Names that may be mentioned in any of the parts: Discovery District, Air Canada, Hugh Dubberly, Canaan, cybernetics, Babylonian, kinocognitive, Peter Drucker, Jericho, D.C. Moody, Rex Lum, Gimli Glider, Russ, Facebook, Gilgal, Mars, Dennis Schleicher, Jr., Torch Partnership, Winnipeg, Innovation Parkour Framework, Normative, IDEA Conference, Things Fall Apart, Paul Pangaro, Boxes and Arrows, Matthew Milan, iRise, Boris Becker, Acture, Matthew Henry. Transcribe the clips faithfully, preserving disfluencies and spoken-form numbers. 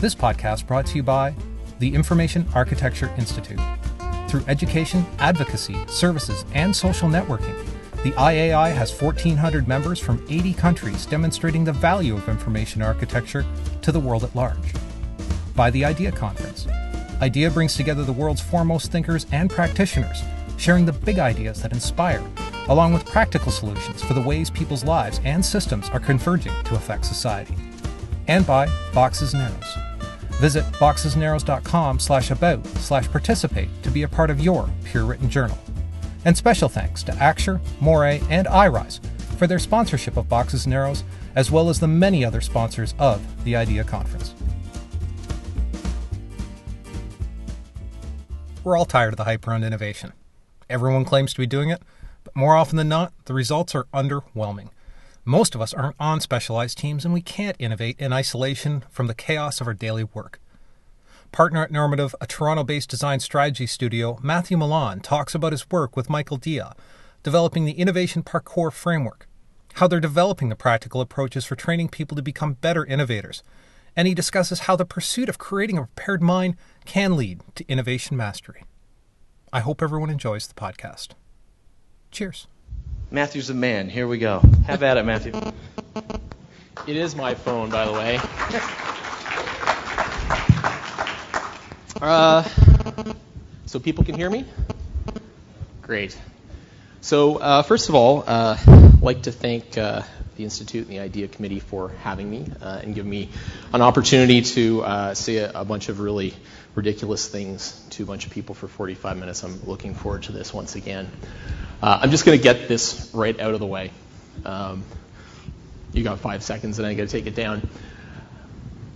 This podcast brought to you by the Information Architecture Institute. Through education, advocacy, services, and social networking, the I A I has fourteen hundred members from eighty countries demonstrating the value of information architecture to the world at large. By the IDEA Conference. IDEA brings together the world's foremost thinkers and practitioners, sharing the big ideas that inspire, along with practical solutions for the ways people's lives and systems are converging to affect society. And by Boxes and Arrows. Visit boxes and arrows dot com slash about slash participate to be a part of your peer written journal. And special thanks to Acture, Moray, and iRise for their sponsorship of Boxes and Arrows, as well as the many other sponsors of the IDEA Conference. We're all tired of the hype around innovation. Everyone claims to be doing it, but more often than not, the results are underwhelming. Most of us aren't on specialized teams, and we can't innovate in isolation from the chaos of our daily work. Partner at Normative, a Toronto-based design strategy studio, Matthew Milan talks about his work with Michael Dia, developing the Innovation Parkour Framework, how they're developing the practical approaches for training people to become better innovators, and he discusses how the pursuit of creating a prepared mind can lead to innovation mastery. I hope everyone enjoys the podcast. Cheers. Matthew's the man. Here we go. Have at it, Matthew. It is my phone, by the way. Uh, so people can hear me? Great. So uh, first of all, uh, I'd like to thank uh, the Institute and the IDEA Committee for having me uh, and giving me an opportunity to uh, say a, a bunch of really ridiculous things to a bunch of people for forty-five minutes. I'm looking forward to this once again. Uh, I'm just going to get this right out of the way. Um, you got five seconds and I got to take it down.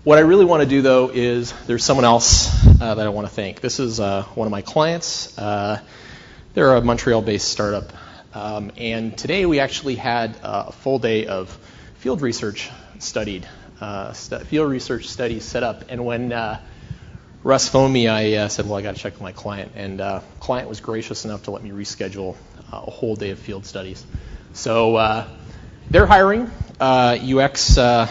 What I really want to do, though, is there's someone else uh, that I want to thank. This is uh, one of my clients. Uh, they're a Montreal-based startup. Um, and today we actually had uh, a full day of field research studied, uh, st- field research studies set up. And when uh, Russ phoned me, I uh, said, well, I got to check with my client. And uh, client was gracious enough to let me reschedule uh, a whole day of field studies. So uh, they're hiring uh, U X uh,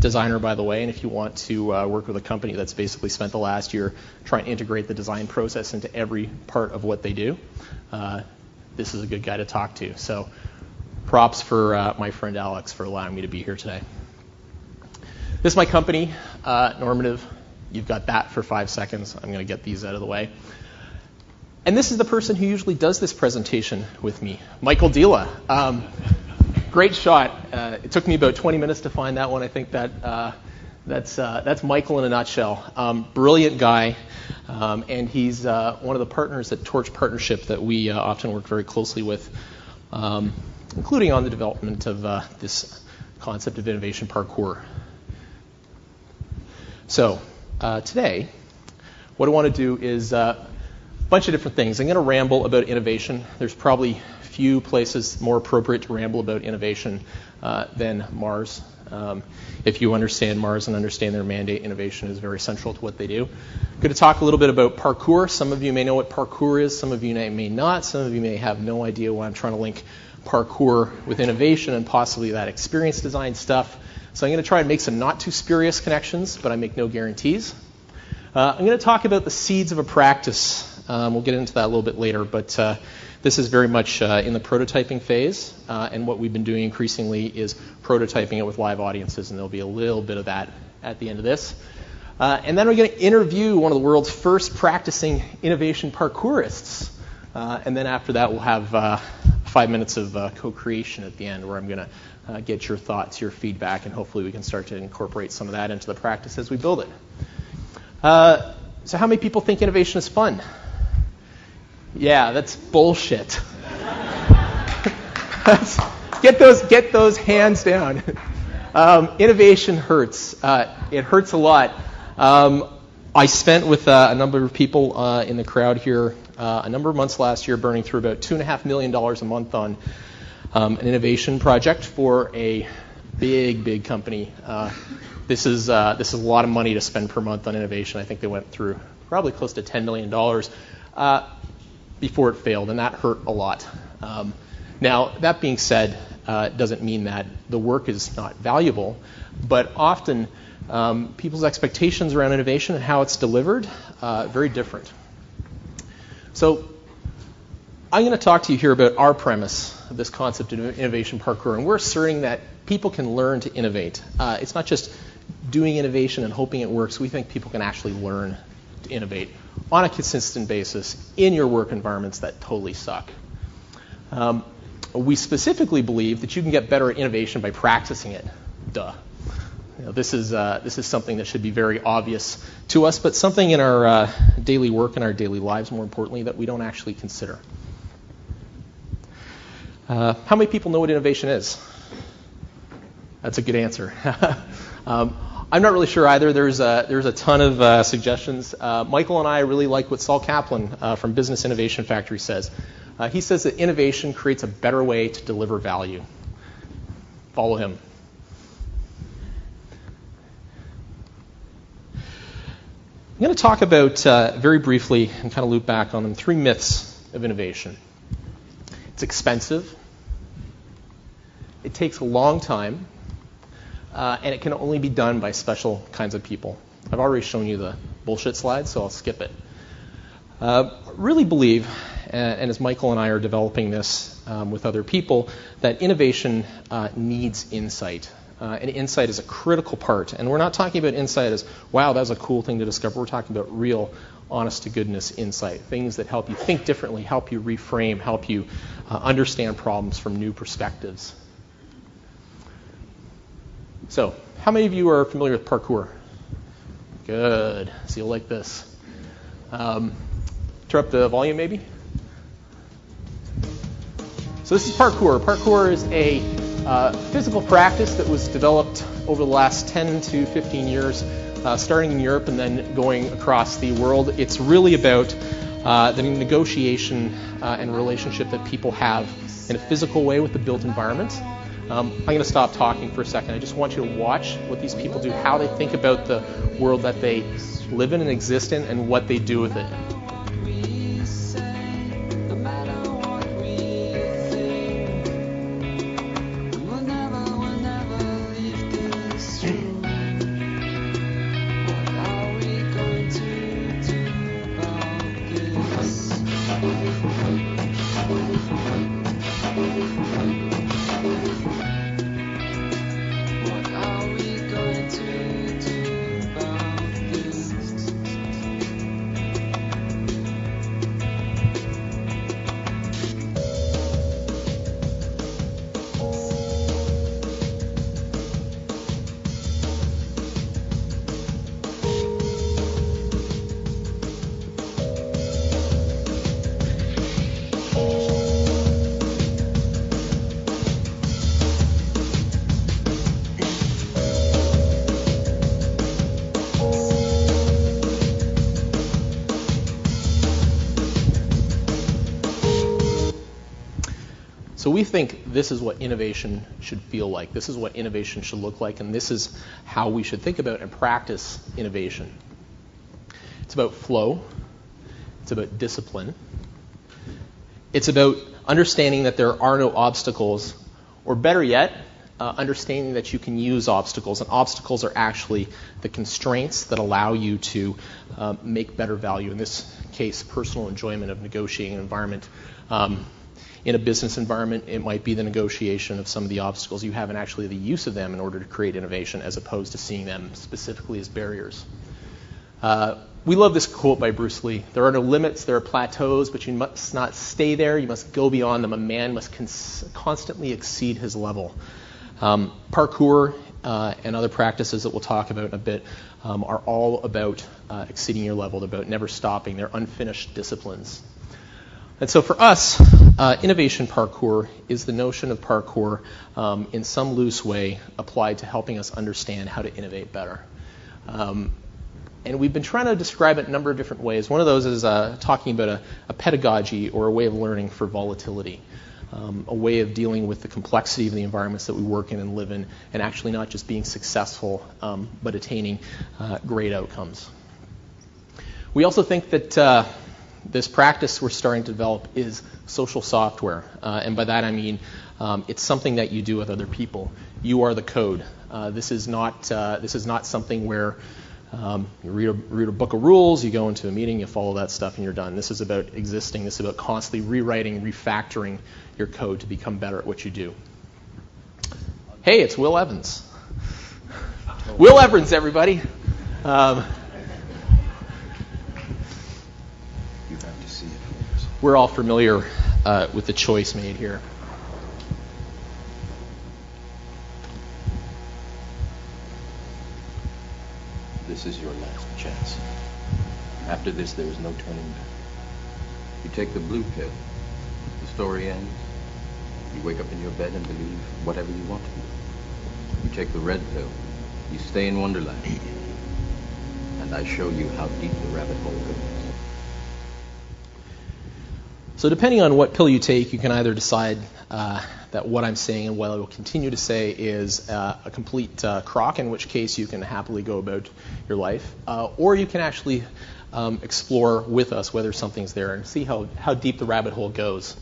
designer, by the way, and if you want to uh, work with a company that's basically spent the last year trying to integrate the design process into every part of what they do, uh, this is a good guy to talk to. So props for uh, my friend Alex for allowing me to be here today. This is my company, uh, Normative. You've got that for five seconds. I'm going to get these out of the way. And this is the person who usually does this presentation with me, Michael Dia. Um, Great shot. Uh, it took me about twenty minutes to find that one. I think that uh, that's uh, that's Michael in a nutshell. Um, brilliant guy, um, and he's uh, one of the partners at Torch Partnership that we uh, often work very closely with, um, including on the development of uh, this concept of innovation parkour. So uh, today, what I want to do is uh, a bunch of different things. I'm going to ramble about innovation. There's probably few places more appropriate to ramble about innovation uh, than Mars. Um, if you understand Mars and understand their mandate, innovation is very central to what they do. I'm going to talk a little bit about parkour. Some of you may know what parkour is. Some of you may not. Some of you may have no idea why I'm trying to link parkour with innovation and possibly that experience design stuff. So I'm going to try and make some not too spurious connections, but I make no guarantees. Uh, I'm going to talk about the seeds of a practice. Um, we'll get into that a little bit later, but uh, this is very much uh, in the prototyping phase, uh, and what we've been doing increasingly is prototyping it with live audiences, and there'll be a little bit of that at the end of this. Uh, and then we're going to interview one of the world's first practicing innovation parkourists, uh, and then after that we'll have uh, five minutes of uh, co-creation at the end where I'm going to uh, get your thoughts, your feedback, and hopefully we can start to incorporate some of that into the practice as we build it. Uh, so how many people think innovation is fun? Yeah, that's bullshit. that's, get those, get those hands down. Um, innovation hurts. Uh, it hurts a lot. Um, I spent with uh, a number of people uh, in the crowd here uh, a number of months last year, burning through about two and a half million dollars a month on um, an innovation project for a big, big company. Uh, this is uh, this is a lot of money to spend per month on innovation. I think they went through probably close to ten million dollars. Uh, before it failed, and that hurt a lot. Um, now, that being said, uh, doesn't mean that the work is not valuable, but often um, people's expectations around innovation and how it's delivered are uh, very different. So I'm going to talk to you here about our premise of this concept of innovation parkour, and we're asserting that people can learn to innovate. Uh, it's not just doing innovation and hoping it works. We think people can actually learn to innovate on a consistent basis in your work environments that totally suck. Um, we specifically believe that you can get better at innovation by practicing it. Duh. You know, this is uh, this is something that should be very obvious to us, but something in our uh, daily work and our daily lives, more importantly, that we don't actually consider. Uh, how many people know what innovation is? That's a good answer. um, I'm not really sure either. There's a, there's a ton of uh, suggestions. Uh, Michael and I really like what Saul Kaplan uh, from Business Innovation Factory says. Uh, he says that innovation creates a better way to deliver value. Follow him. I'm going to talk about, uh, very briefly, and kind of loop back on them, three myths of innovation. It's expensive, it takes a long time, uh, and it can only be done by special kinds of people. I've already shown you the bullshit slide, so I'll skip it. Uh, really believe, and as Michael and I are developing this um, with other people, that innovation uh, needs insight. Uh, and insight is a critical part. And we're not talking about insight as, wow, that was a cool thing to discover. We're talking about real, honest-to-goodness insight, things that help you think differently, help you reframe, help you uh, understand problems from new perspectives. So, how many of you are familiar with parkour? Good. So you'll like this. Um, turn up the volume, maybe? So this is parkour. Parkour is a uh, physical practice that was developed over the last ten to fifteen years, Uh, starting in Europe and then going across the world. It's really about uh, the negotiation uh, and relationship that people have in a physical way with the built environment. Um, I'm going to stop talking for a second. I just want you to watch what these people do, how they think about the world that they live in and exist in, and what they do with it. So we think this is what innovation should feel like. This is what innovation should look like, and this is how we should think about and practice innovation. It's about flow. It's about discipline. It's about understanding that there are no obstacles, or better yet, uh, understanding that you can use obstacles, and obstacles are actually the constraints that allow you to uh, make better value, in this case, personal enjoyment of negotiating an environment. Um, In a business environment, it might be the negotiation of some of the obstacles you have and actually the use of them in order to create innovation, as opposed to seeing them specifically as barriers. Uh, we love this quote by Bruce Lee. There are no limits, there are plateaus, but you must not stay there. You must go beyond them. A man must cons- constantly exceed his level. Um, parkour uh, and other practices that we'll talk about in a bit um, are all about uh, exceeding your level. They're about never stopping. They're unfinished disciplines. And so for us, uh, innovation parkour is the notion of parkour um, in some loose way applied to helping us understand how to innovate better. Um, and we've been trying to describe it a number of different ways. One of those is uh, talking about a, a pedagogy or a way of learning for volatility, um, a way of dealing with the complexity of the environments that we work in and live in, and actually not just being successful, um, but attaining uh, great outcomes. We also think that uh, This practice we're starting to develop is social software, uh, and by that I mean Um, it's something that you do with other people. You are the code. Uh, this is not uh, this is not something where um, you read a, read a book of rules, you go into a meeting, you follow that stuff, and you're done. This is about existing. This is about constantly rewriting, refactoring your code to become better at what you do. Hey, it's Will Evans. Will Evans, everybody. Um, you have to see it. We're all familiar uh, with the choice made here. This is your last chance. After this, there is no turning back. You take the blue pill, the story ends. You wake up in your bed and believe whatever you want to do. You take the red pill, you stay in Wonderland, and I show you how deep the rabbit hole goes. So depending on what pill you take, you can either decide uh, that what I'm saying and what I will continue to say is uh, a complete uh, crock, in which case you can happily go about your life, uh, or you can actually um, explore with us whether something's there and see how, how deep the rabbit hole goes.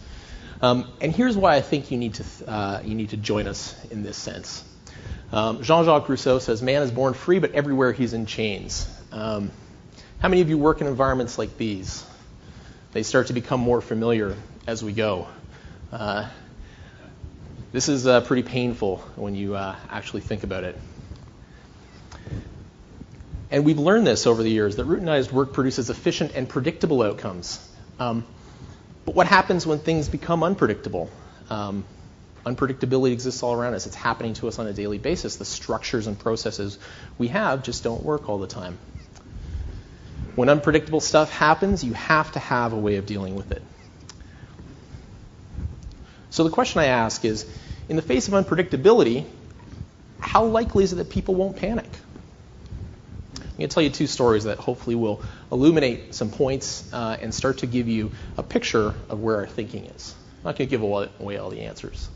Um, and here's why I think you need to uh, you need to join us in this sense. Um, Jean-Jacques Rousseau says, "Man is born free, but everywhere he's in chains." Um, how many of you work in environments like these? They start to become more familiar as we go. Uh, this is uh, pretty painful when you uh, actually think about it. And we've learned this over the years, that routinized work produces efficient and predictable outcomes. Um, But what happens when things become unpredictable? Um, unpredictability exists all around us. It's happening to us on a daily basis. The structures and processes we have just don't work all the time. When unpredictable stuff happens, you have to have a way of dealing with it. So the question I ask is, in the face of unpredictability, how likely is it that people won't panic? I'm going to tell you two stories that hopefully will illuminate some points uh, and start to give you a picture of where our thinking is. I'm not going to give away all the answers.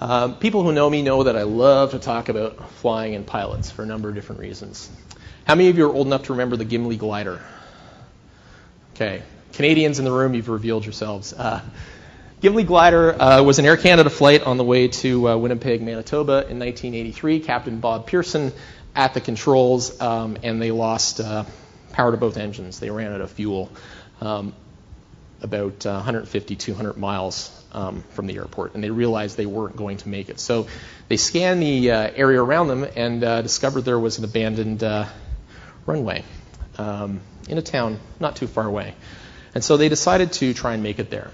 Um, people who know me know that I love to talk about flying and pilots for a number of different reasons. How many of you are old enough to remember the Gimli Glider? Okay, Canadians in the room, you've revealed yourselves. Uh, Gimli Glider uh, was an Air Canada flight on the way to uh, Winnipeg, Manitoba in nineteen eighty-three. Captain Bob Pearson at the controls, um, and they lost uh, power to both engines. They ran out of fuel um, about uh, one fifty, two hundred miles um, from the airport, and they realized they weren't going to make it. So they scanned the uh, area around them and uh, discovered there was an abandoned uh, runway um, in a town not too far away. And so they decided to try and make it there.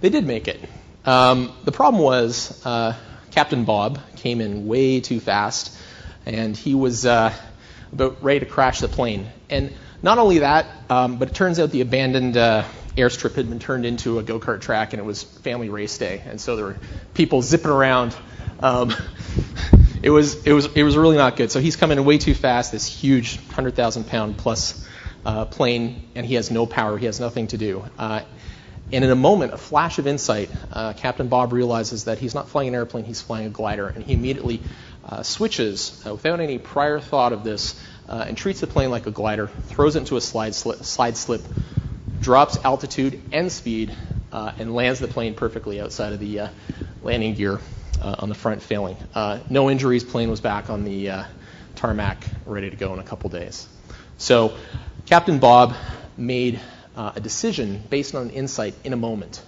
They did make it. Um, the problem was uh, Captain Bob came in way too fast, and he was uh, about ready to crash the plane. And not only that, um, but it turns out the abandoned uh, airstrip had been turned into a go-kart track, and it was family race day, and so there were people zipping around. Um, it was it was it was really not good. So he's coming in way too fast. This huge one hundred thousand pound plus uh, plane, and he has no power. He has nothing to do. Uh, and in a moment, a flash of insight, uh, Captain Bob realizes that he's not flying an airplane. He's flying a glider, and he immediately Uh, switches uh, without any prior thought of this uh, and treats the plane like a glider, throws it into a slide slip, slide slip drops altitude and speed, uh, and lands the plane perfectly outside of the uh, landing gear uh, on the front failing. Uh, no injuries, plane was back on the uh, tarmac, ready to go in a couple days. So Captain Bob made uh, a decision based on an insight in a moment.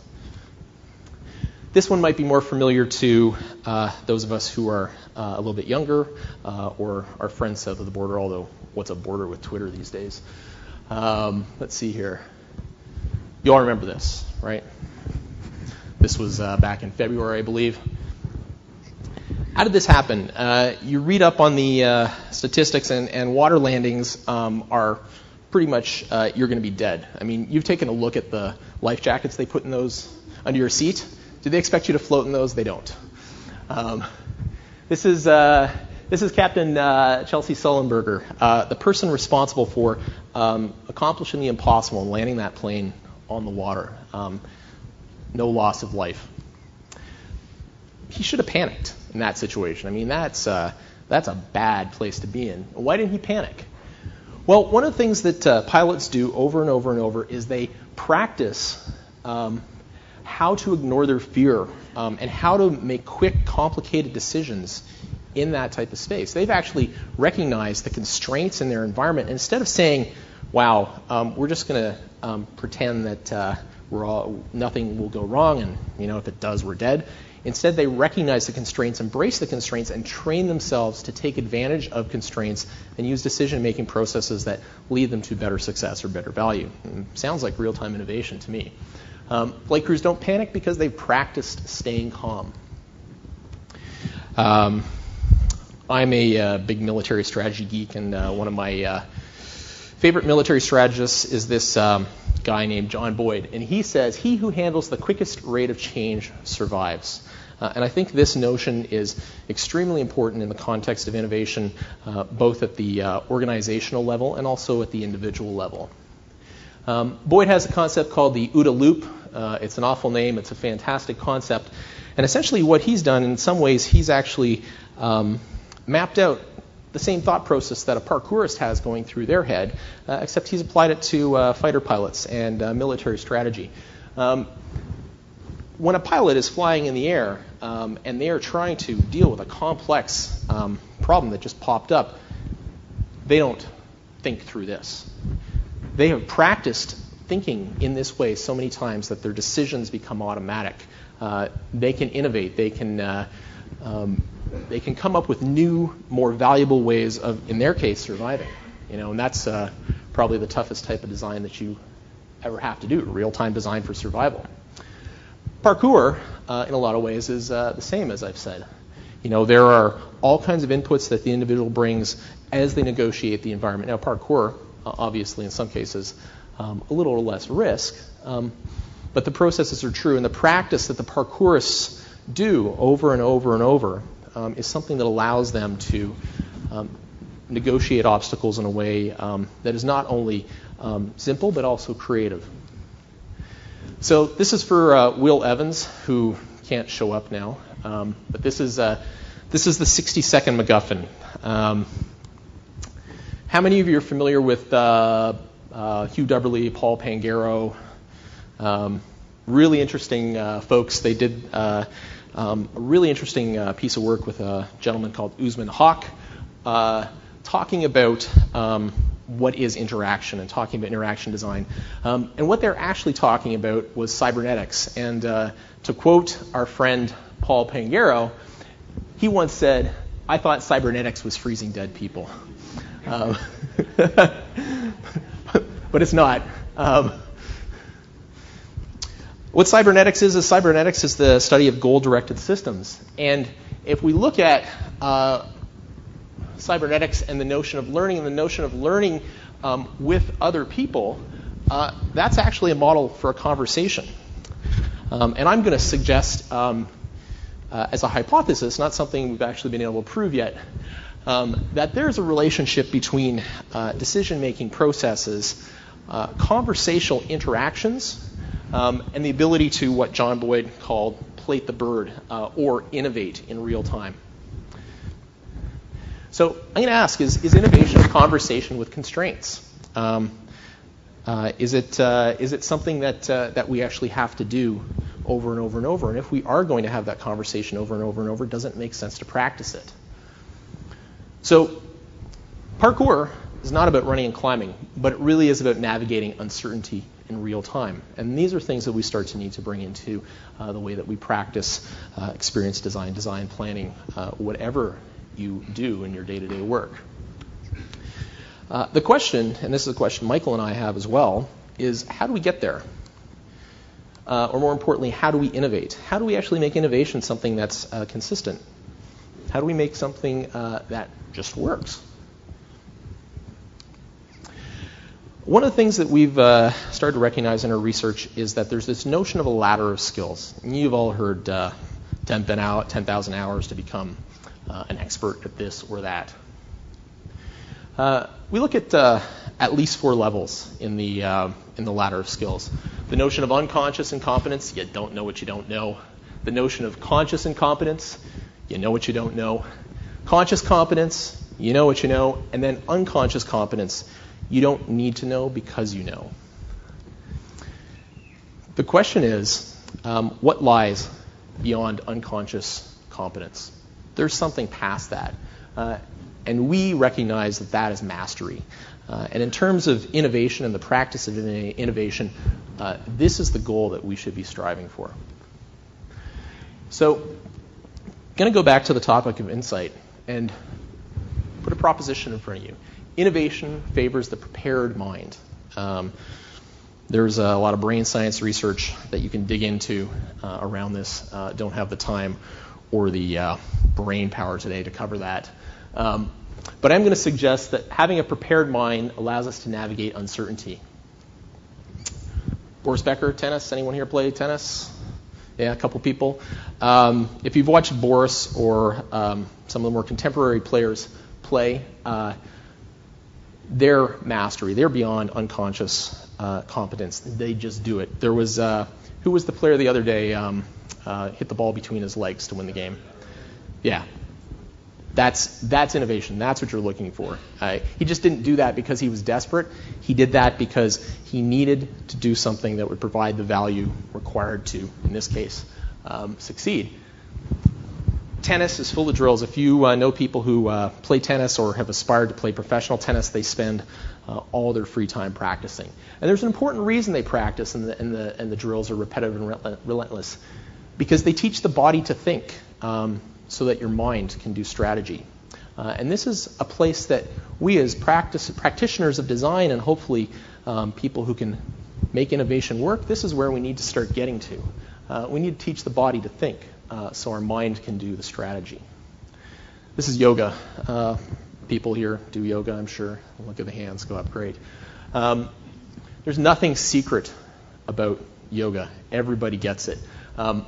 This one might be more familiar to uh, those of us who are uh, a little bit younger uh, or our friends south of the border, although what's a border with Twitter these days? Um, let's see here. You all remember this, right? This was uh, back in February, I believe. How did this happen? Uh, you read up on the uh, statistics, and, and water landings um, are pretty much uh, you're going to be dead. I mean, you've taken a look at the life jackets they put in those under your seat. Do they expect you to float in those? They don't. Um, this is uh, this is Captain uh, Chesley Sullenberger, uh, the person responsible for um, accomplishing the impossible and landing that plane on the water. Um, no loss of life. He should have panicked in that situation. I mean, that's uh, that's a bad place to be in. Why didn't he panic? Well, one of the things that uh, pilots do over and over and over is they practice Um, how to ignore their fear, um, and how to make quick, complicated decisions in that type of space. They've actually recognized the constraints in their environment. Instead of saying, wow, um, we're just going to um, pretend that uh, we're all, nothing will go wrong, and you know, if it does, we're dead. Instead, they recognize the constraints, embrace the constraints, and train themselves to take advantage of constraints and use decision-making processes that lead them to better success or better value. And sounds like real-time innovation to me. Um, flight crews don't panic because they've practiced staying calm. Um, I'm a uh, big military strategy geek, and uh, one of my uh, favorite military strategists is this um, guy named John Boyd, and he says, "He who handles the quickest rate of change survives." Uh, and I think this notion is extremely important in the context of innovation, uh, both at the uh, organizational level and also at the individual level. Um, Boyd has a concept called the OODA loop. Uh, it's an awful name. It's a fantastic concept. And essentially what he's done, in some ways, he's actually um, mapped out the same thought process that a parkourist has going through their head, uh, except he's applied it to uh, fighter pilots and uh, military strategy. Um, when a pilot is flying in the air um, and they are trying to deal with a complex um, problem that just popped up, they don't think through this. They have practiced thinking in this way so many times that their decisions become automatic. Uh, they can innovate. They can uh, um, They can come up with new, more valuable ways of, in their case, surviving. You know, and that's uh, probably the toughest type of design that you ever have to do, real-time design for survival. Parkour, uh, in a lot of ways, is uh, the same, as I've said. You know, there are all kinds of inputs that the individual brings as they negotiate the environment. Now, parkour, uh, obviously, in some cases, um, a little less risk, um, but the processes are true, and the practice that the parkourists do over and over and over Um, is something that allows them to um, negotiate obstacles in a way um, that is not only um, simple but also creative. So this is for uh, Will Evans, who can't show up now, um, but this is uh, this is the sixty-second MacGuffin. Um, how many of you are familiar with uh, uh, Hugh Dubberly, Paul Pangaro? Um, really interesting uh, folks. They did. Uh, Um, a really interesting uh, piece of work with a gentleman called Usman Hawk, uh, talking about um, what is interaction and talking about interaction design. Um, and what they're actually talking about was cybernetics. And uh, to quote our friend Paul Pangaro, he once said, "I thought cybernetics was freezing dead people." Um, but it's not. Um, What cybernetics is, is cybernetics is the study of goal-directed systems. And if we look at uh, cybernetics and the notion of learning and the notion of learning um, with other people, uh, that's actually a model for a conversation. Um, and I'm going to suggest, um, uh, as a hypothesis, not something we've actually been able to prove yet, um, that there's a relationship between uh, decision-making processes, uh, conversational interactions, Um, and the ability to what John Boyd called plate the bird, uh, or innovate in real time. So I'm going to ask, is, is innovation a conversation with constraints? Um, uh, is it, uh, is it something that, uh, that we actually have to do over and over and over? And if we are going to have that conversation over and over and over, does it make sense to practice it? So parkour is not about running and climbing, but it really is about navigating uncertainty in real time. And these are things that we start to need to bring into uh, the way that we practice uh, experience design, design planning, uh, whatever you do in your day-to-day work. Uh, the question, and this is a question Michael and I have as well, is how do we get there? Uh, or more importantly, how do we innovate? How do we actually make innovation something that's uh, consistent? How do we make something uh, that just works? One of the things that we've uh, started to recognize in our research is that there's this notion of a ladder of skills. And you've all heard uh, ten thousand hours to become uh, an expert at this or that. Uh, we look at uh, at least four levels in the, uh, in the ladder of skills. The notion of unconscious incompetence, you don't know what you don't know. The notion of conscious incompetence, you know what you don't know. Conscious competence, you know what you know. And then unconscious competence, you don't need to know because you know. The question is, um, what lies beyond unconscious competence? There's something past that. Uh, and we recognize that that is mastery. Uh, and in terms of innovation and the practice of innovation, uh, this is the goal that we should be striving for. So I'm going to go back to the topic of insight and put a proposition in front of you. Innovation favors the prepared mind. Um, there's a lot of brain science research that you can dig into uh, around this. Uh, don't have the time or the uh, brain power today to cover that. Um, But I'm going to suggest that having a prepared mind allows us to navigate uncertainty. Boris Becker, tennis. Anyone here play tennis? Yeah, a couple people. Um, if you've watched Boris or um, some of the more contemporary players play, uh, their mastery, they're beyond unconscious uh, competence. They just do it. There was, uh, who was the player the other day um, uh, hit the ball between his legs to win the game? Yeah. That's, that's innovation. That's what you're looking for. Uh, he just didn't do that because he was desperate. He did that because he needed to do something that would provide the value required to, in this case, um, succeed. Tennis is full of drills. If you uh, know people who uh, play tennis or have aspired to play professional tennis, they spend uh, all their free time practicing. And there's an important reason they practice and the, and the, and the drills are repetitive and relentless, because they teach the body to think. Um, so that your mind can do strategy. Uh, and this is a place that we as practice, practitioners of design and hopefully um, people who can make innovation work, this is where we need to start getting to. Uh, we need to teach the body to think uh, so our mind can do the strategy. This is yoga. Uh, people here do yoga, I'm sure. Look at the hands go up, great. Um, there's nothing secret about yoga. Everybody gets it. Um,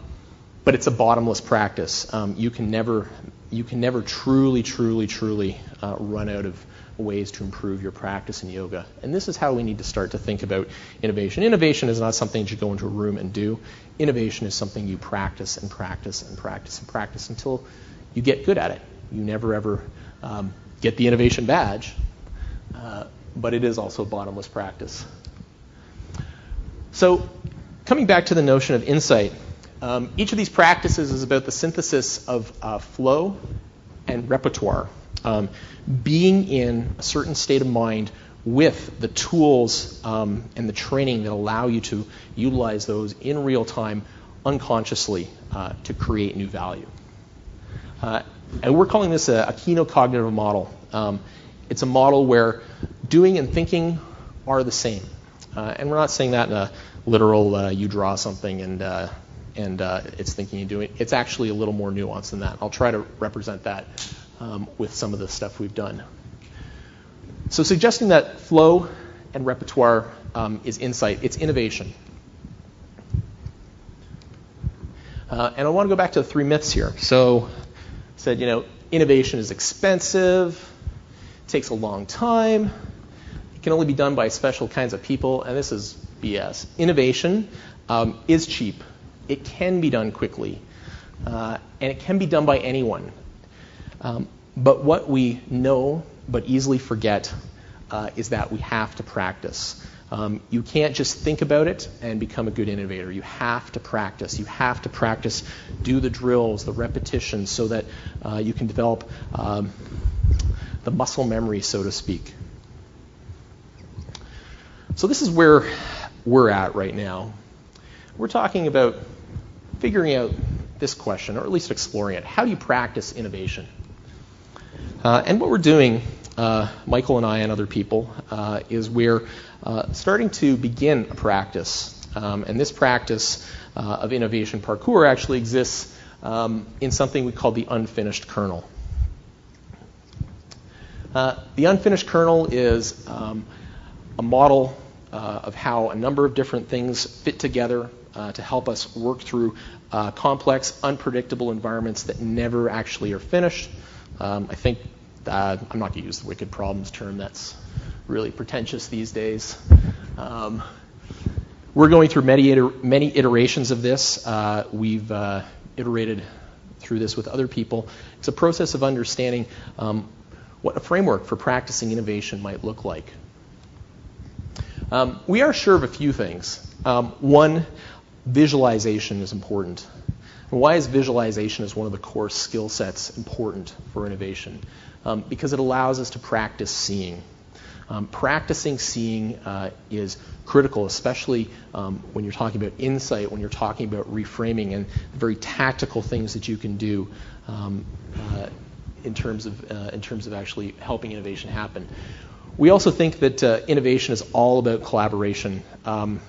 But it's a bottomless practice. Um, you can never, you can never truly, truly, truly uh, run out of ways to improve your practice in yoga. And this is how we need to start to think about innovation. Innovation is not something that you go into a room and do. Innovation is something you practice and practice and practice and practice until you get good at it. You never ever um, get the innovation badge, uh, but it is also a bottomless practice. So coming back to the notion of insight, Um, each of these practices is about the synthesis of uh, flow and repertoire, um, being in a certain state of mind with the tools um, and the training that allow you to utilize those in real time unconsciously uh, to create new value. Uh, and we're calling this a, a kinocognitive model. Um, it's a model where doing and thinking are the same. Uh, and we're not saying that in a literal uh, you draw something and uh, and uh, it's thinking and doing. It's actually a little more nuanced than that. I'll try to represent that um, with some of the stuff we've done. So suggesting that flow and repertoire um, is insight, it's innovation. Uh, and I want to go back to the three myths here. So I said, you know, innovation is expensive, it takes a long time, it can only be done by special kinds of people, and this is B S. Innovation um, is cheap. It can be done quickly, uh, and it can be done by anyone. Um, but what we know but easily forget uh, is that we have to practice. Um, you can't just think about it and become a good innovator. You have to practice. You have to practice, do the drills, the repetitions, so that uh, you can develop um, the muscle memory, so to speak. So this is where we're at right now. We're talking about figuring out this question, or at least exploring it. How do you practice innovation? Uh, and what we're doing, uh, Michael and I and other people, uh, is we're uh, starting to begin a practice. Um, and this practice uh, of innovation parkour actually exists um, in something we call the unfinished kernel. Uh, the unfinished kernel is um, a model uh, of how a number of different things fit together Uh, to help us work through uh, complex, unpredictable environments that never actually are finished. Um, I think, uh, I'm not going to use the wicked problems term, that's really pretentious these days. Um, we're going through many, iter- many iterations of this. Uh, we've uh, iterated through this with other people. It's a process of understanding um, what a framework for practicing innovation might look like. Um, we are sure of a few things. Um, one, Visualization is important. And why is visualization as one of the core skill sets important for innovation? Um, because it allows us to practice seeing. Um, practicing seeing uh, is critical, especially um, when you're talking about insight, when you're talking about reframing and the very tactical things that you can do um, uh, in terms of uh, in terms of actually helping innovation happen. We also think that uh, innovation is all about collaboration. Um,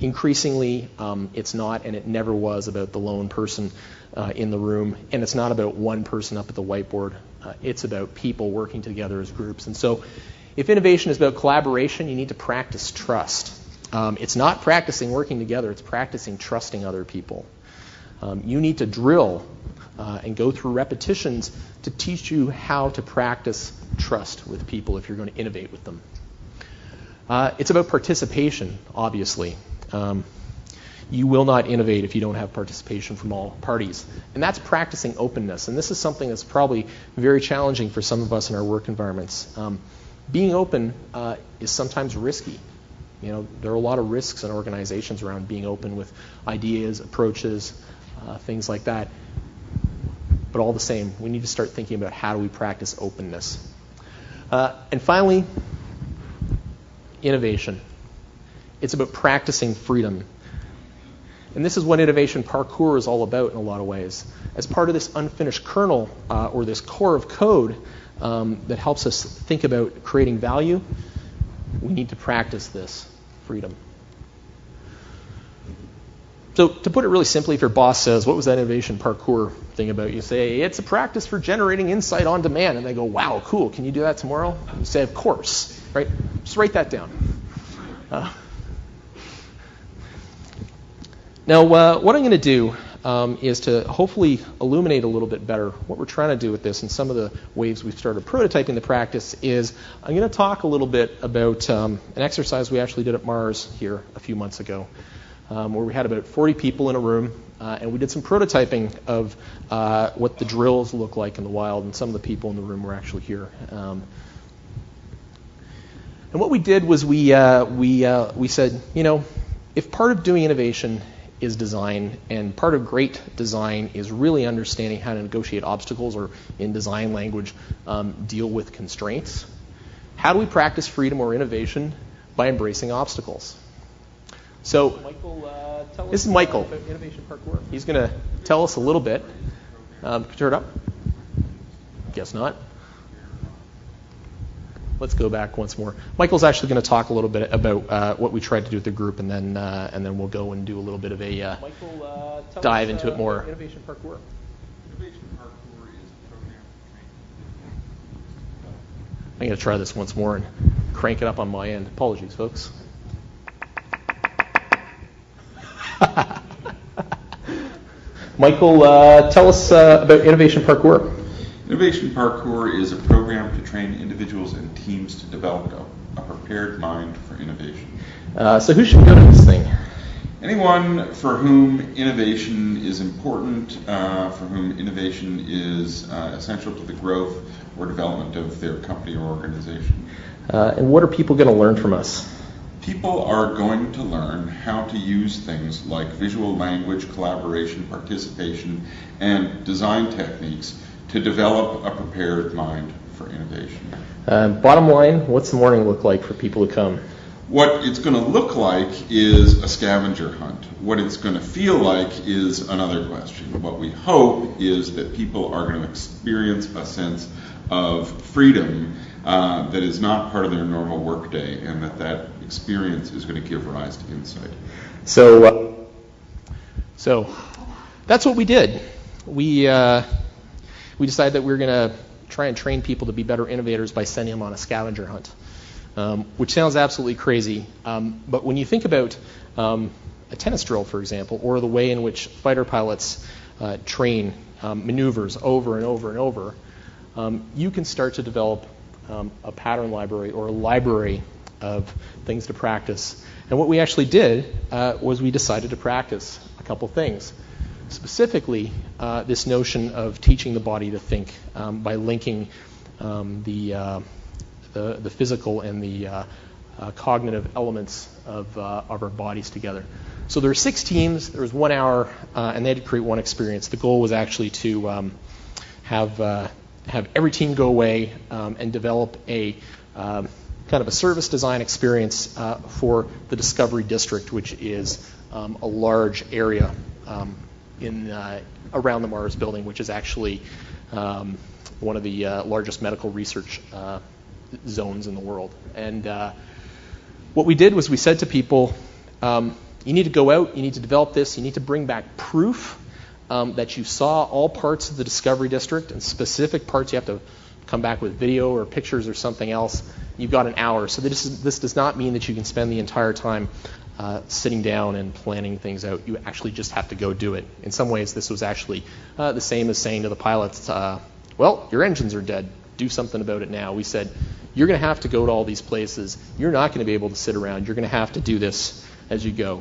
increasingly, um, it's not, and it never was, about the lone person uh, in the room, and it's not about one person up at the whiteboard. Uh, it's about people working together as groups, and so. If innovation is about collaboration, you need to practice trust. Um, it's not practicing working together, it's practicing trusting other people. Um, you need to drill uh, and go through repetitions to teach you how to practice trust with people if you're going to innovate with them. Uh, it's about participation, obviously. Um, you will not innovate if you don't have participation from all parties. And that's practicing openness. And this is something that's probably very challenging for some of us in our work environments. Um, Being open uh, is sometimes risky. You know, there are a lot of risks in organizations around being open with ideas, approaches, uh, things like that. But all the same, we need to start thinking about how do we practice openness. Uh, and finally, innovation. It's about practicing freedom. And this is what Innovation Parkour is all about in a lot of ways. As part of this unfinished kernel uh, or this core of code, Um, that helps us think about creating value, we need to practice this freedom. So to put it really simply, if your boss says, what was that innovation parkour thing about? You say, it's a practice for generating insight on demand. And they go, wow, cool, can you do that tomorrow? And you say, of course, right? Just write that down. Uh, now, uh, what I'm going to do Um, is to hopefully illuminate a little bit better what we're trying to do with this and some of the ways we've started prototyping the practice is I'm going to talk a little bit about um, an exercise we actually did at Mars here a few months ago um, where we had about forty people in a room uh, and we did some prototyping of uh, what the drills look like in the wild, and some of the people in the room were actually here. Um, and what we did was we, uh, we, uh, we said, you know, if part of doing innovation is design, and part of great design is really understanding how to negotiate obstacles, or in design language, um, deal with constraints. How do we practice freedom or innovation? By embracing obstacles. So Michael, uh, tell us this is Michael. About Innovation Parkour. He's going to tell us a little bit. Um, can you turn it up? Guess not. Let's go back once more. Michael's actually going to talk a little bit about uh, what we tried to do with the group, and then uh, and then we'll go and do a little bit of a uh, Michael, uh, dive us, into uh, it more. Innovation Parkour. Innovation Parkour is a program for training. I'm going to try this once more and crank it up on my end. Apologies, folks. Michael, uh, tell us uh, about Innovation Parkour. Innovation Parkour is a program to train individuals and teams to develop a, a prepared mind for innovation. Uh, so who should go to this thing? Anyone for whom innovation is important, uh, for whom innovation is uh, essential to the growth or development of their company or organization. Uh, and what are people going to learn from us? People are going to learn how to use things like visual language, collaboration, participation, and design techniques to develop a prepared mind for innovation. Uh, bottom line, what's the morning look like for people who come? What it's going to look like is a scavenger hunt. What it's going to feel like is another question. What we hope is that people are going to experience a sense of freedom uh, that is not part of their normal workday, and that that experience is going to give rise to insight. So, uh, so that's what we did. We. Uh, We decided that we were going to try and train people to be better innovators by sending them on a scavenger hunt, um, which sounds absolutely crazy. Um, but when you think about um, a tennis drill, for example, or the way in which fighter pilots uh, train um, maneuvers over and over and over, um, you can start to develop um, a pattern library or a library of things to practice. And what we actually did uh, was we decided to practice a couple things. Specifically, uh, this notion of teaching the body to think um, by linking um, the, uh, the the physical and the uh, uh, cognitive elements of, uh, of our bodies together. So there were six teams. There was one hour, uh, and they had to create one experience. The goal was actually to um, have uh, have every team go away um, and develop a um, kind of a service design experience uh, for the Discovery District, which is um, a large area um, in uh, around the Mars building, which is actually um, one of the uh, largest medical research uh, zones in the world. And uh, what we did was we said to people, um, you need to go out, you need to develop this, you need to bring back proof um, that you saw all parts of the Discovery District, and specific parts you have to come back with video or pictures or something else. You've got an hour. So this, is, this does not mean that you can spend the entire time uh, sitting down and planning things out. You actually just have to go do it. In some ways, this was actually uh, the same as saying to the pilots, uh, well, your engines are dead. Do something about it now. We said, you're going to have to go to all these places. You're not going to be able to sit around. You're going to have to do this as you go.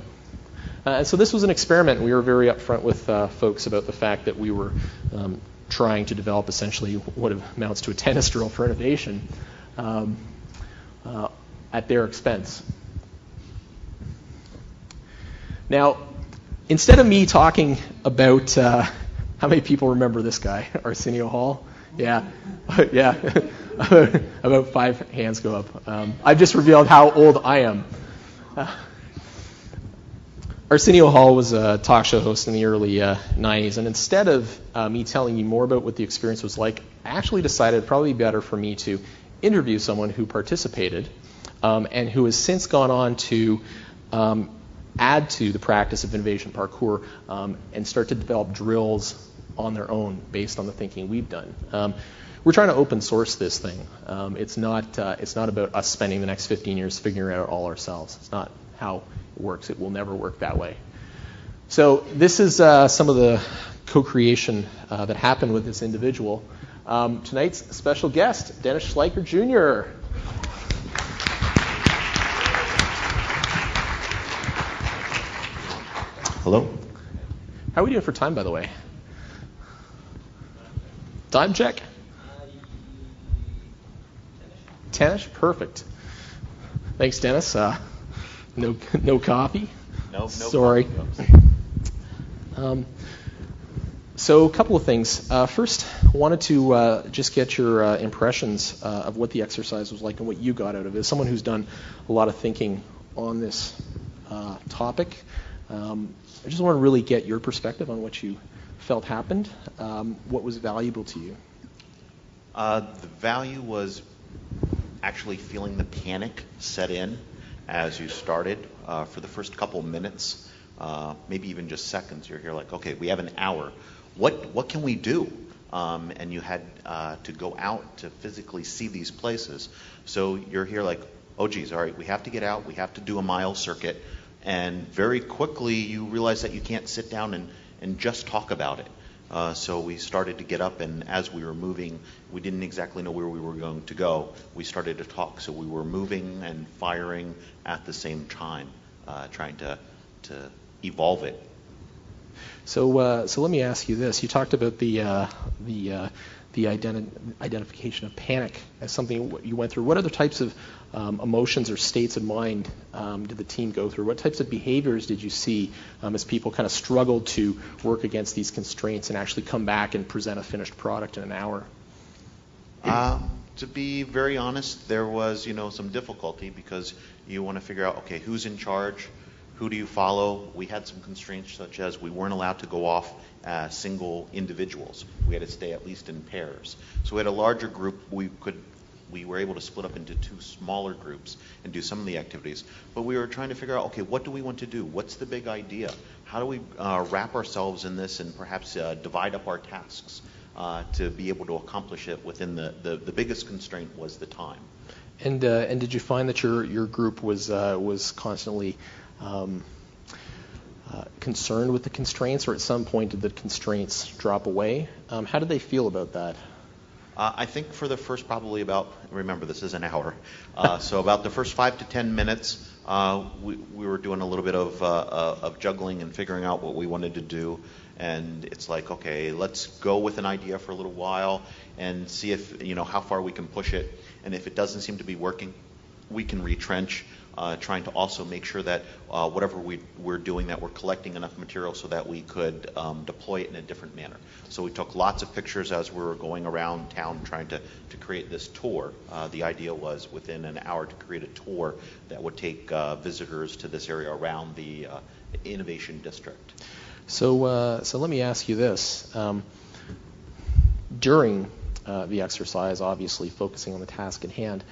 Uh, and so this was an experiment. We were very upfront with uh, folks about the fact that we were um, trying to develop essentially what amounts to a tennis drill for innovation um, uh, at their expense. Now, instead of me talking about uh, how many people remember this guy, Arsenio Hall? Yeah, yeah. About five hands go up. Um, I've just revealed how old I am. Uh, Arsenio Hall was a talk show host in the early uh, nineties, and instead of uh, me telling you more about what the experience was like, I actually decided it would probably be better for me to interview someone who participated um, and who has since gone on to um, add to the practice of innovation parkour um, and start to develop drills on their own based on the thinking we've done. Um, we're trying to open source this thing. Um, it's not uh, it's not about us spending the next fifteen years figuring it out all ourselves. It's not how works. It will never work that way. So this is uh, some of the co-creation uh, that happened with this individual. Um, tonight's special guest, Dennis Schleicher, Junior Hello. How are we doing for time, by the way? Time check? ten-ish? Perfect. Thanks, Dennis. Uh, No, no coffee. No, no sorry. Coffee. Um, so, a couple of things. Uh, first, wanted to uh, just get your uh, impressions uh, of what the exercise was like and what you got out of it. As someone who's done a lot of thinking on this uh, topic, um, I just want to really get your perspective on what you felt happened. Um, what was valuable to you? Uh, the value was actually feeling the panic set in as you started. Uh, for the first couple minutes, uh, maybe even just seconds, you're here like, okay, we have an hour. What what can we do? Um, and you had uh, to go out to physically see these places. So you're here like, oh geez, all right, we have to get out. We have to do a mile circuit. And very quickly you realize that you can't sit down and, and just talk about it. Uh, so we started to get up, and as we were moving, we didn't exactly know where we were going to go. We started to talk, so we were moving and firing at the same time, uh, trying to to evolve it. So, uh, so let me ask you this: you talked about the uh, the uh, the identi identification of panic as something you went through. What other types of um, emotions or states of mind um, did the team go through? What types of behaviors did you see um, as people kind of struggled to work against these constraints and actually come back and present a finished product in an hour? Uh, to be very honest, there was, you know, some difficulty because you want to figure out, okay, who's in charge? Who do you follow? We had some constraints such as we weren't allowed to go off uh, single individuals. We had to stay at least in pairs. So we had a larger group. We could, we were able to split up into two smaller groups and do some of the activities. But we were trying to figure out, okay, what do we want to do? What's the big idea? How do we uh, wrap ourselves in this and perhaps uh, divide up our tasks uh, to be able to accomplish it within the, the, the biggest constraint was the time. And, uh, and did you find that your, your group was, uh, was constantly Um, uh, concerned with the constraints, or at some point did the constraints drop away? Um, how did they feel about that? Uh, I think for the first probably about, remember this is an hour, uh, so about the first five to ten minutes uh, we, we were doing a little bit of, uh, uh, of juggling and figuring out what we wanted to do, and it's like, okay, let's go with an idea for a little while and see if, you know, how far we can push it, and if it doesn't seem to be working, we can retrench, uh, trying to also make sure that uh, whatever we, we're doing, that we're collecting enough material so that we could um, deploy it in a different manner. So we took lots of pictures as we were going around town trying to, to create this tour. Uh, the idea was within an hour to create a tour that would take uh, visitors to this area around the, uh, the Innovation District. So, uh, so let me ask you this. Um, during uh, the exercise, obviously focusing on the task at hand,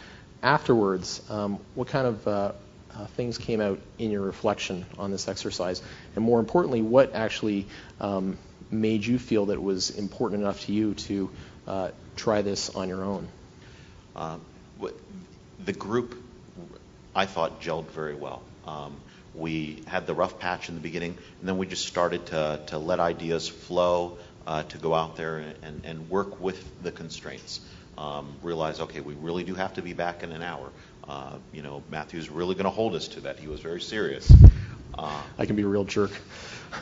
afterwards, um, what kind of uh, uh, things came out in your reflection on this exercise? And more importantly, what actually um, made you feel that it was important enough to you to uh, try this on your own? Um, the group, I thought, gelled very well. Um, we had the rough patch in the beginning, and then we just started to, to let ideas flow, uh, to go out there and, and work with the constraints. Um, realize, okay, we really do have to be back in an hour. Uh, you know, Matthew's really going to hold us to that. He was very serious. Uh, I can be a real jerk.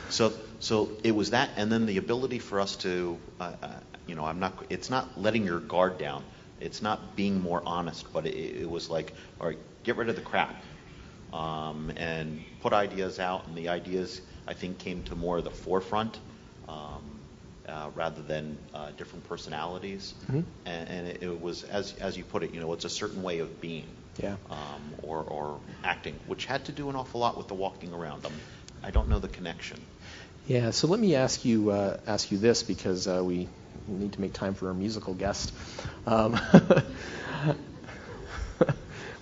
so, so it was that, and then the ability for us to, uh, uh, you know, I'm not. It's not letting your guard down. It's not being more honest, but it, it was like, all right, get rid of the crap, um, and put ideas out. And the ideas, I think, came to more of the forefront. Um, Uh, rather than uh, different personalities, mm-hmm. and, and it, it was, as as you put it, you know, it's a certain way of being, yeah, um, or or acting, which had to do an awful lot with the walking around. I'm, I don't know the connection. Yeah. So let me ask you uh, ask you this, because uh, we need to make time for our musical guest. Um,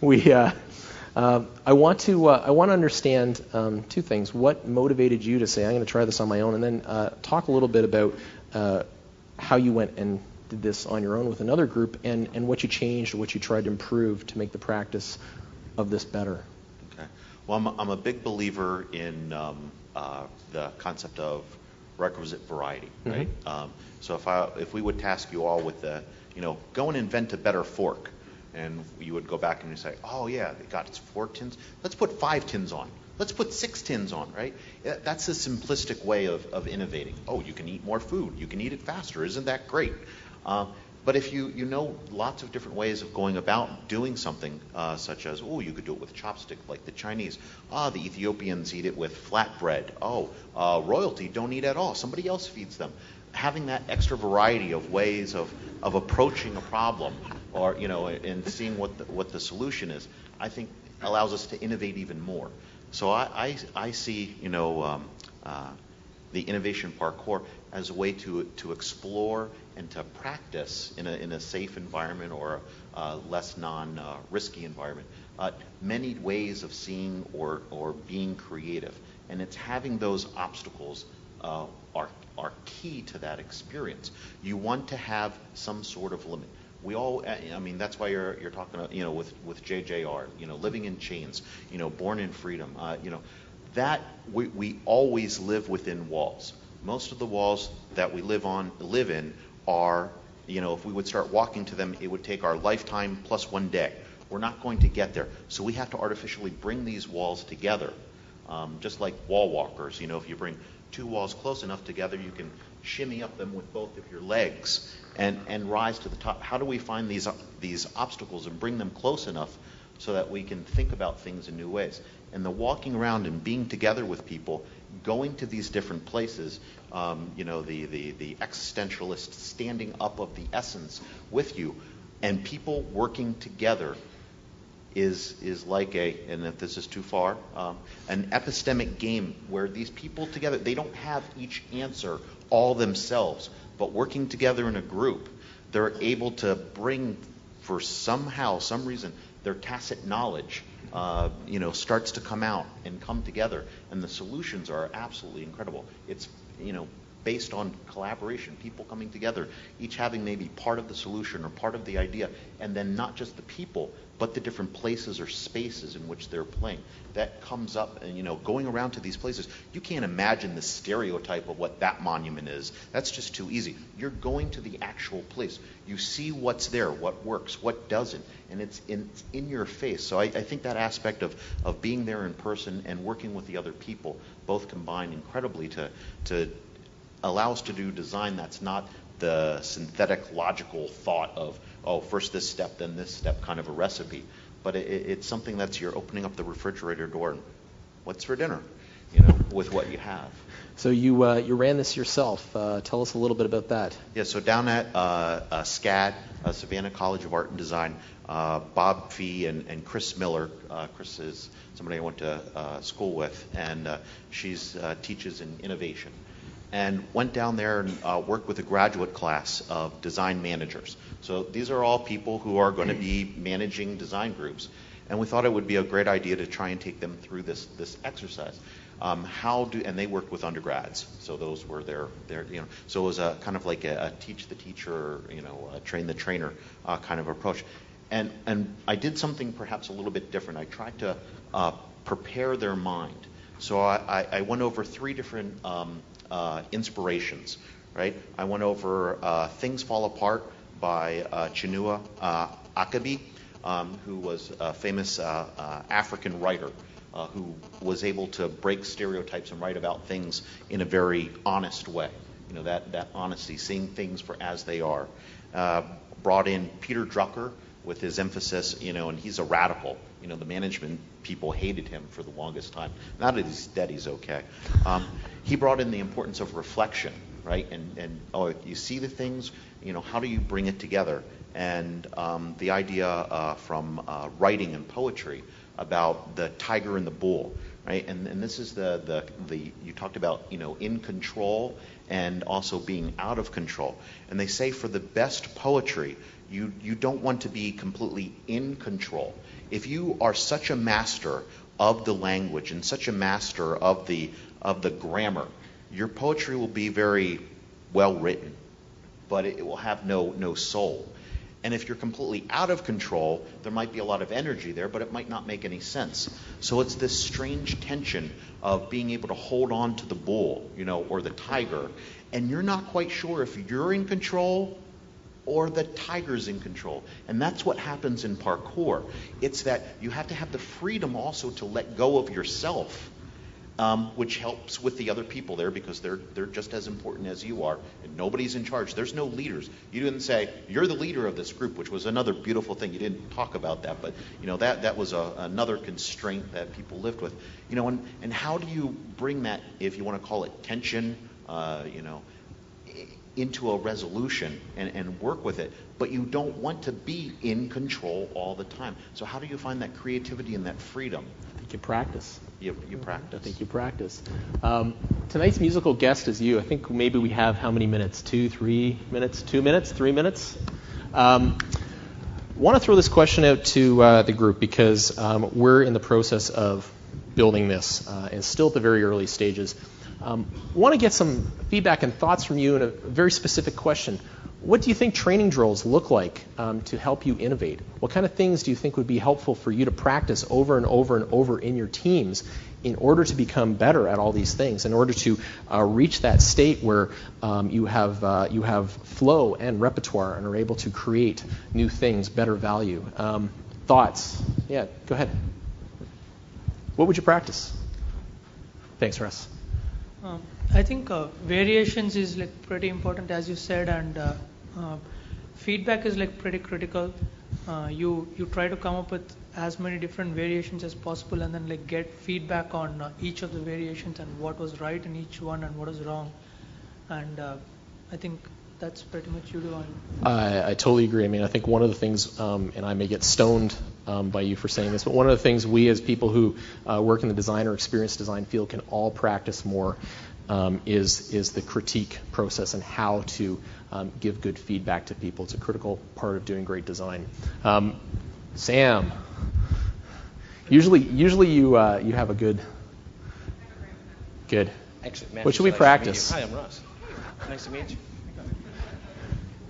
we. Uh, Um, I want to uh, I want to understand um, two things. What motivated you to say, I'm going to try this on my own, and then uh, talk a little bit about uh, how you went and did this on your own with another group, and, and what you changed, what you tried to improve to make the practice of this better. Okay. Well, I'm, I'm a big believer in um, uh, the concept of requisite variety, right? Mm-hmm. Um, so if I if we would task you all with the, you know, go and invent a better fork. And you would go back and you say, oh, yeah, they got its four tins. Let's put five tins on. Let's put six tins on, right? That's a simplistic way of, of innovating. Oh, you can eat more food. You can eat it faster. Isn't that great? Uh, but if you, you know lots of different ways of going about doing something, uh, such as, oh, you could do it with chopstick like the Chinese. Ah, the Ethiopians eat it with flatbread. Oh, uh, royalty don't eat at all. Somebody else feeds them. Having that extra variety of ways of, of approaching a problem, or, you know, and seeing what the, what the solution is, I think allows us to innovate even more. So I I, I see, you know, um, uh, the innovation parkour as a way to to explore and to practice in a in a safe environment, or a uh, less non uh, risky environment. Uh, many ways of seeing or or being creative, and it's having those obstacles uh, are are key to that experience. You want to have some sort of limit. We all, I mean, that's why you're you're talking, you know, with with J J R, you know, living in chains, you know, born in freedom, uh, you know, that we we always live within walls. Most of the walls that we live on live in are, you know, if we would start walking to them, it would take our lifetime plus one day. We're not going to get there, so we have to artificially bring these walls together, um, just like wall walkers. You know, if you bring two walls close enough together, you can shimmy up them with both of your legs and and rise to the top. How do we find these these obstacles and bring them close enough so that we can think about things in new ways? And the walking around and being together with people, going to these different places, um, you know, the, the, the existentialist standing up of the essence with you, and people working together is is like a, and if this is too far, um, an epistemic game where these people together, they don't have each answer all themselves, but working together in a group, they're able to bring, for somehow, some reason, their tacit knowledge, uh, you know, starts to come out and come together, and the solutions are absolutely incredible. It's, you know, based on collaboration, people coming together, each having maybe part of the solution or part of the idea, and then not just the people, but the different places or spaces in which they're playing. That comes up, and, you know, going around to these places, you can't imagine the stereotype of what that monument is. That's just too easy. You're going to the actual place. You see what's there, what works, what doesn't, and it's in, it's in your face. So I, I think that aspect of, of being there in person and working with the other people both combine incredibly to, to allow us to do design that's not the synthetic, logical thought of, oh, first this step, then this step kind of a recipe, but it, it's something that's you're opening up the refrigerator door and what's for dinner, you know, with what you have. So you uh, you ran this yourself. Uh, tell us a little bit about that. Yeah, so down at uh, uh, SCAD, uh, Savannah College of Art and Design, uh, Bob Fee and, and Chris Miller. Uh, Chris is somebody I went to uh, school with, and uh, she uh, teaches in innovation. And went down there and uh, worked with a graduate class of design managers. So these are all people who are going to be managing design groups. And we thought it would be a great idea to try and take them through this this exercise. Um, how do and they worked with undergrads, so those were their their you know. So it was a kind of like a, a teach the teacher, you know, a train the trainer uh, kind of approach. And and I did something perhaps a little bit different. I tried to uh, prepare their mind. So I, I went over three different um, uh, inspirations, right? I went over uh, Things Fall Apart by uh, Chinua uh, Achebe, um, who was a famous uh, uh, African writer. Uh, who was able to break stereotypes and write about things in a very honest way. You know, that, that honesty, seeing things for as they are. Uh, brought in Peter Drucker with his emphasis, you know, and he's a radical. You know, the management people hated him for the longest time. Now that he's dead, he's okay. Um, he brought in the importance of reflection, right? And, and oh, you see the things, you know, how do you bring it together? And um, the idea uh, from uh, writing and poetry about the tiger and the bull, right? And, and this is the, the the you talked about, you know, in control and also being out of control. And they say for the best poetry, you you don't want to be completely in control. If you are such a master of the language and such a master of the of the grammar, your poetry will be very well written, but it, it will have no no soul. And if you're completely out of control, there might be a lot of energy there, but it might not make any sense. So it's this strange tension of being able to hold on to the bull, you know, or the tiger, and you're not quite sure if you're in control or the tiger's in control. And that's what happens in parkour. It's that you have to have the freedom also to let go of yourself, um, which helps with the other people there because they're they're just as important as you are, and nobody's in charge. There's no leaders. You didn't say you're the leader of this group, which was another beautiful thing. You didn't talk about that, but you know that that was a, another constraint that people lived with. You know, and and how do you bring that, if you want to call it tension, uh, you know, into a resolution and, and work with it, but you don't want to be in control all the time. So how do you find that creativity and that freedom? I think you practice. You, you practice. I think you practice. Um, tonight's musical guest is you. I think maybe we have how many minutes? Two, three minutes? Two minutes? Three minutes? Um, I want to throw this question out to uh, the group because um, we're in the process of building this uh, and still at the very early stages. I um, want to get some feedback and thoughts from you in a very specific question. What do you think training drills look like um, to help you innovate? What kind of things do you think would be helpful for you to practice over and over and over in your teams in order to become better at all these things, in order to uh, reach that state where um, you have uh, you have flow and repertoire and are able to create new things, better value? Um, thoughts? Yeah, go ahead. What would you practice? Thanks, Russ. Uh, I think uh, variations is like pretty important, as you said, and uh, uh, feedback is like pretty critical. Uh, you you try to come up with as many different variations as possible, and then like get feedback on uh, each of the variations and what was right in each one and what was wrong. And uh, I think that's pretty much you do. I, I totally agree. I mean, I think one of the things, um, and I may get stoned Um, by you for saying this, but one of the things we as people who uh, work in the design or experience design field can all practice more um, is is the critique process and how to um, give good feedback to people. It's a critical part of doing great design. Um, Sam, usually usually you uh, you have a good good. Excellent. What should we practice? Hi, I'm Russ. Nice to meet you.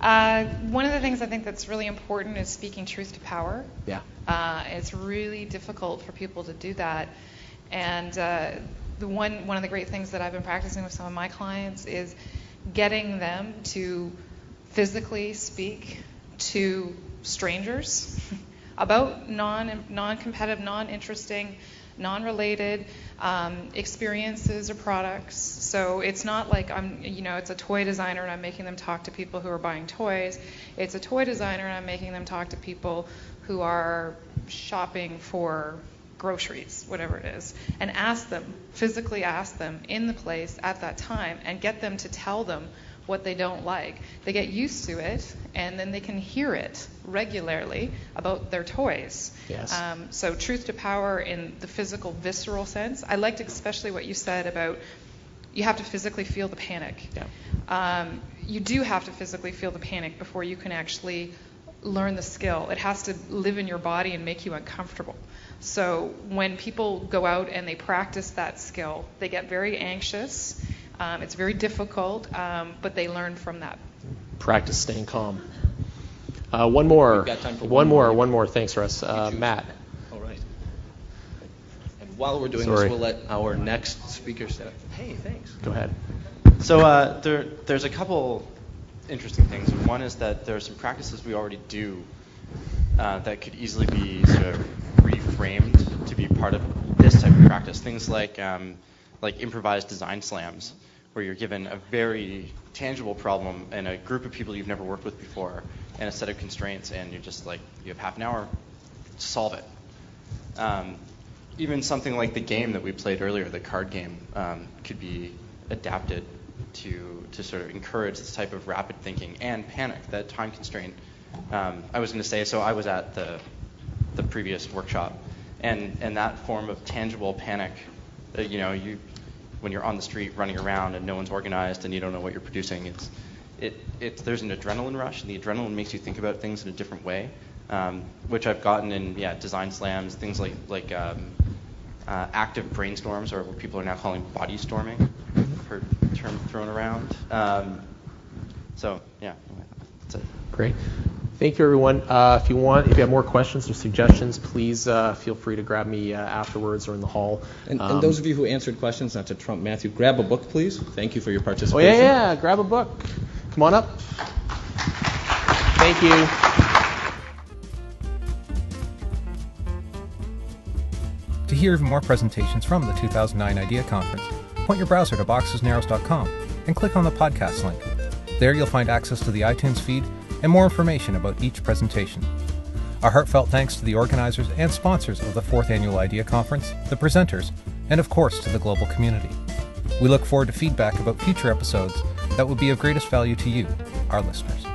Uh, one of the things I think that's really important is speaking truth to power. Yeah. Uh, it's really difficult for people to do that. And uh, the one, one of the great things that I've been practicing with some of my clients is getting them to physically speak to strangers about non, non-competitive, non-interesting, non-related um, experiences or products. So it's not like I'm, you know, it's a toy designer and I'm making them talk to people who are buying toys. It's a toy designer and I'm making them talk to people who are shopping for groceries, whatever it is, and ask them, physically ask them in the place at that time and get them to tell them what they don't like. They get used to it, and then they can hear it regularly about their toys. Yes. Um, so truth to power in the physical, visceral sense. I liked especially what you said about you have to physically feel the panic. Yeah. Um, you do have to physically feel the panic before you can actually learn the skill. It has to live in your body and make you uncomfortable. So when people go out and they practice that skill, they get very anxious. Um, it's very difficult, um, but they learn from that. Practice staying calm. Uh, one more. We've got time for one, one more. One more. Thanks, Russ. Uh, Matt. All right. And while we're doing Sorry. this, we'll let our next speaker set up. Hey, thanks. Go ahead. So uh, there, there's a couple interesting things. One is that there are some practices we already do uh, that could easily be sort of reframed to be part of this type of practice. Things like um, like improvised design slams, where you're given a very tangible problem and a group of people you've never worked with before and a set of constraints, and you're just like, you have half an hour to solve it. Um, even something like the game that we played earlier, the card game, um, could be adapted to to sort of encourage this type of rapid thinking and panic, that time constraint. Um, I was going to say, so I was at the the previous workshop, and, and that form of tangible panic, uh, you know, you when you're on the street running around and no one's organized and you don't know what you're producing, it's, it, it, there's an adrenaline rush, and the adrenaline makes you think about things in a different way, um, which I've gotten in yeah design slams, things like like um, uh, active brainstorms, or what people are now calling body storming, heard the term thrown around. Um, so yeah, that's it. Great. Thank you, everyone. Uh, if you want, if you have more questions or suggestions, please uh, feel free to grab me uh, afterwards or in the hall. And, um, and those of you who answered questions, not to trump Matthew, grab a book, please. Thank you for your participation. Oh, yeah, yeah, grab a book. Come on up. Thank you. To hear more presentations from the two thousand nine IDEA Conference, point your browser to boxes and arrows dot com and click on the podcast link. There you'll find access to the iTunes feed and more information about each presentation. Our heartfelt thanks to the organizers and sponsors of the fourth Annual IDEA Conference, the presenters, and of course to the global community. We look forward to feedback about future episodes that would be of greatest value to you, our listeners.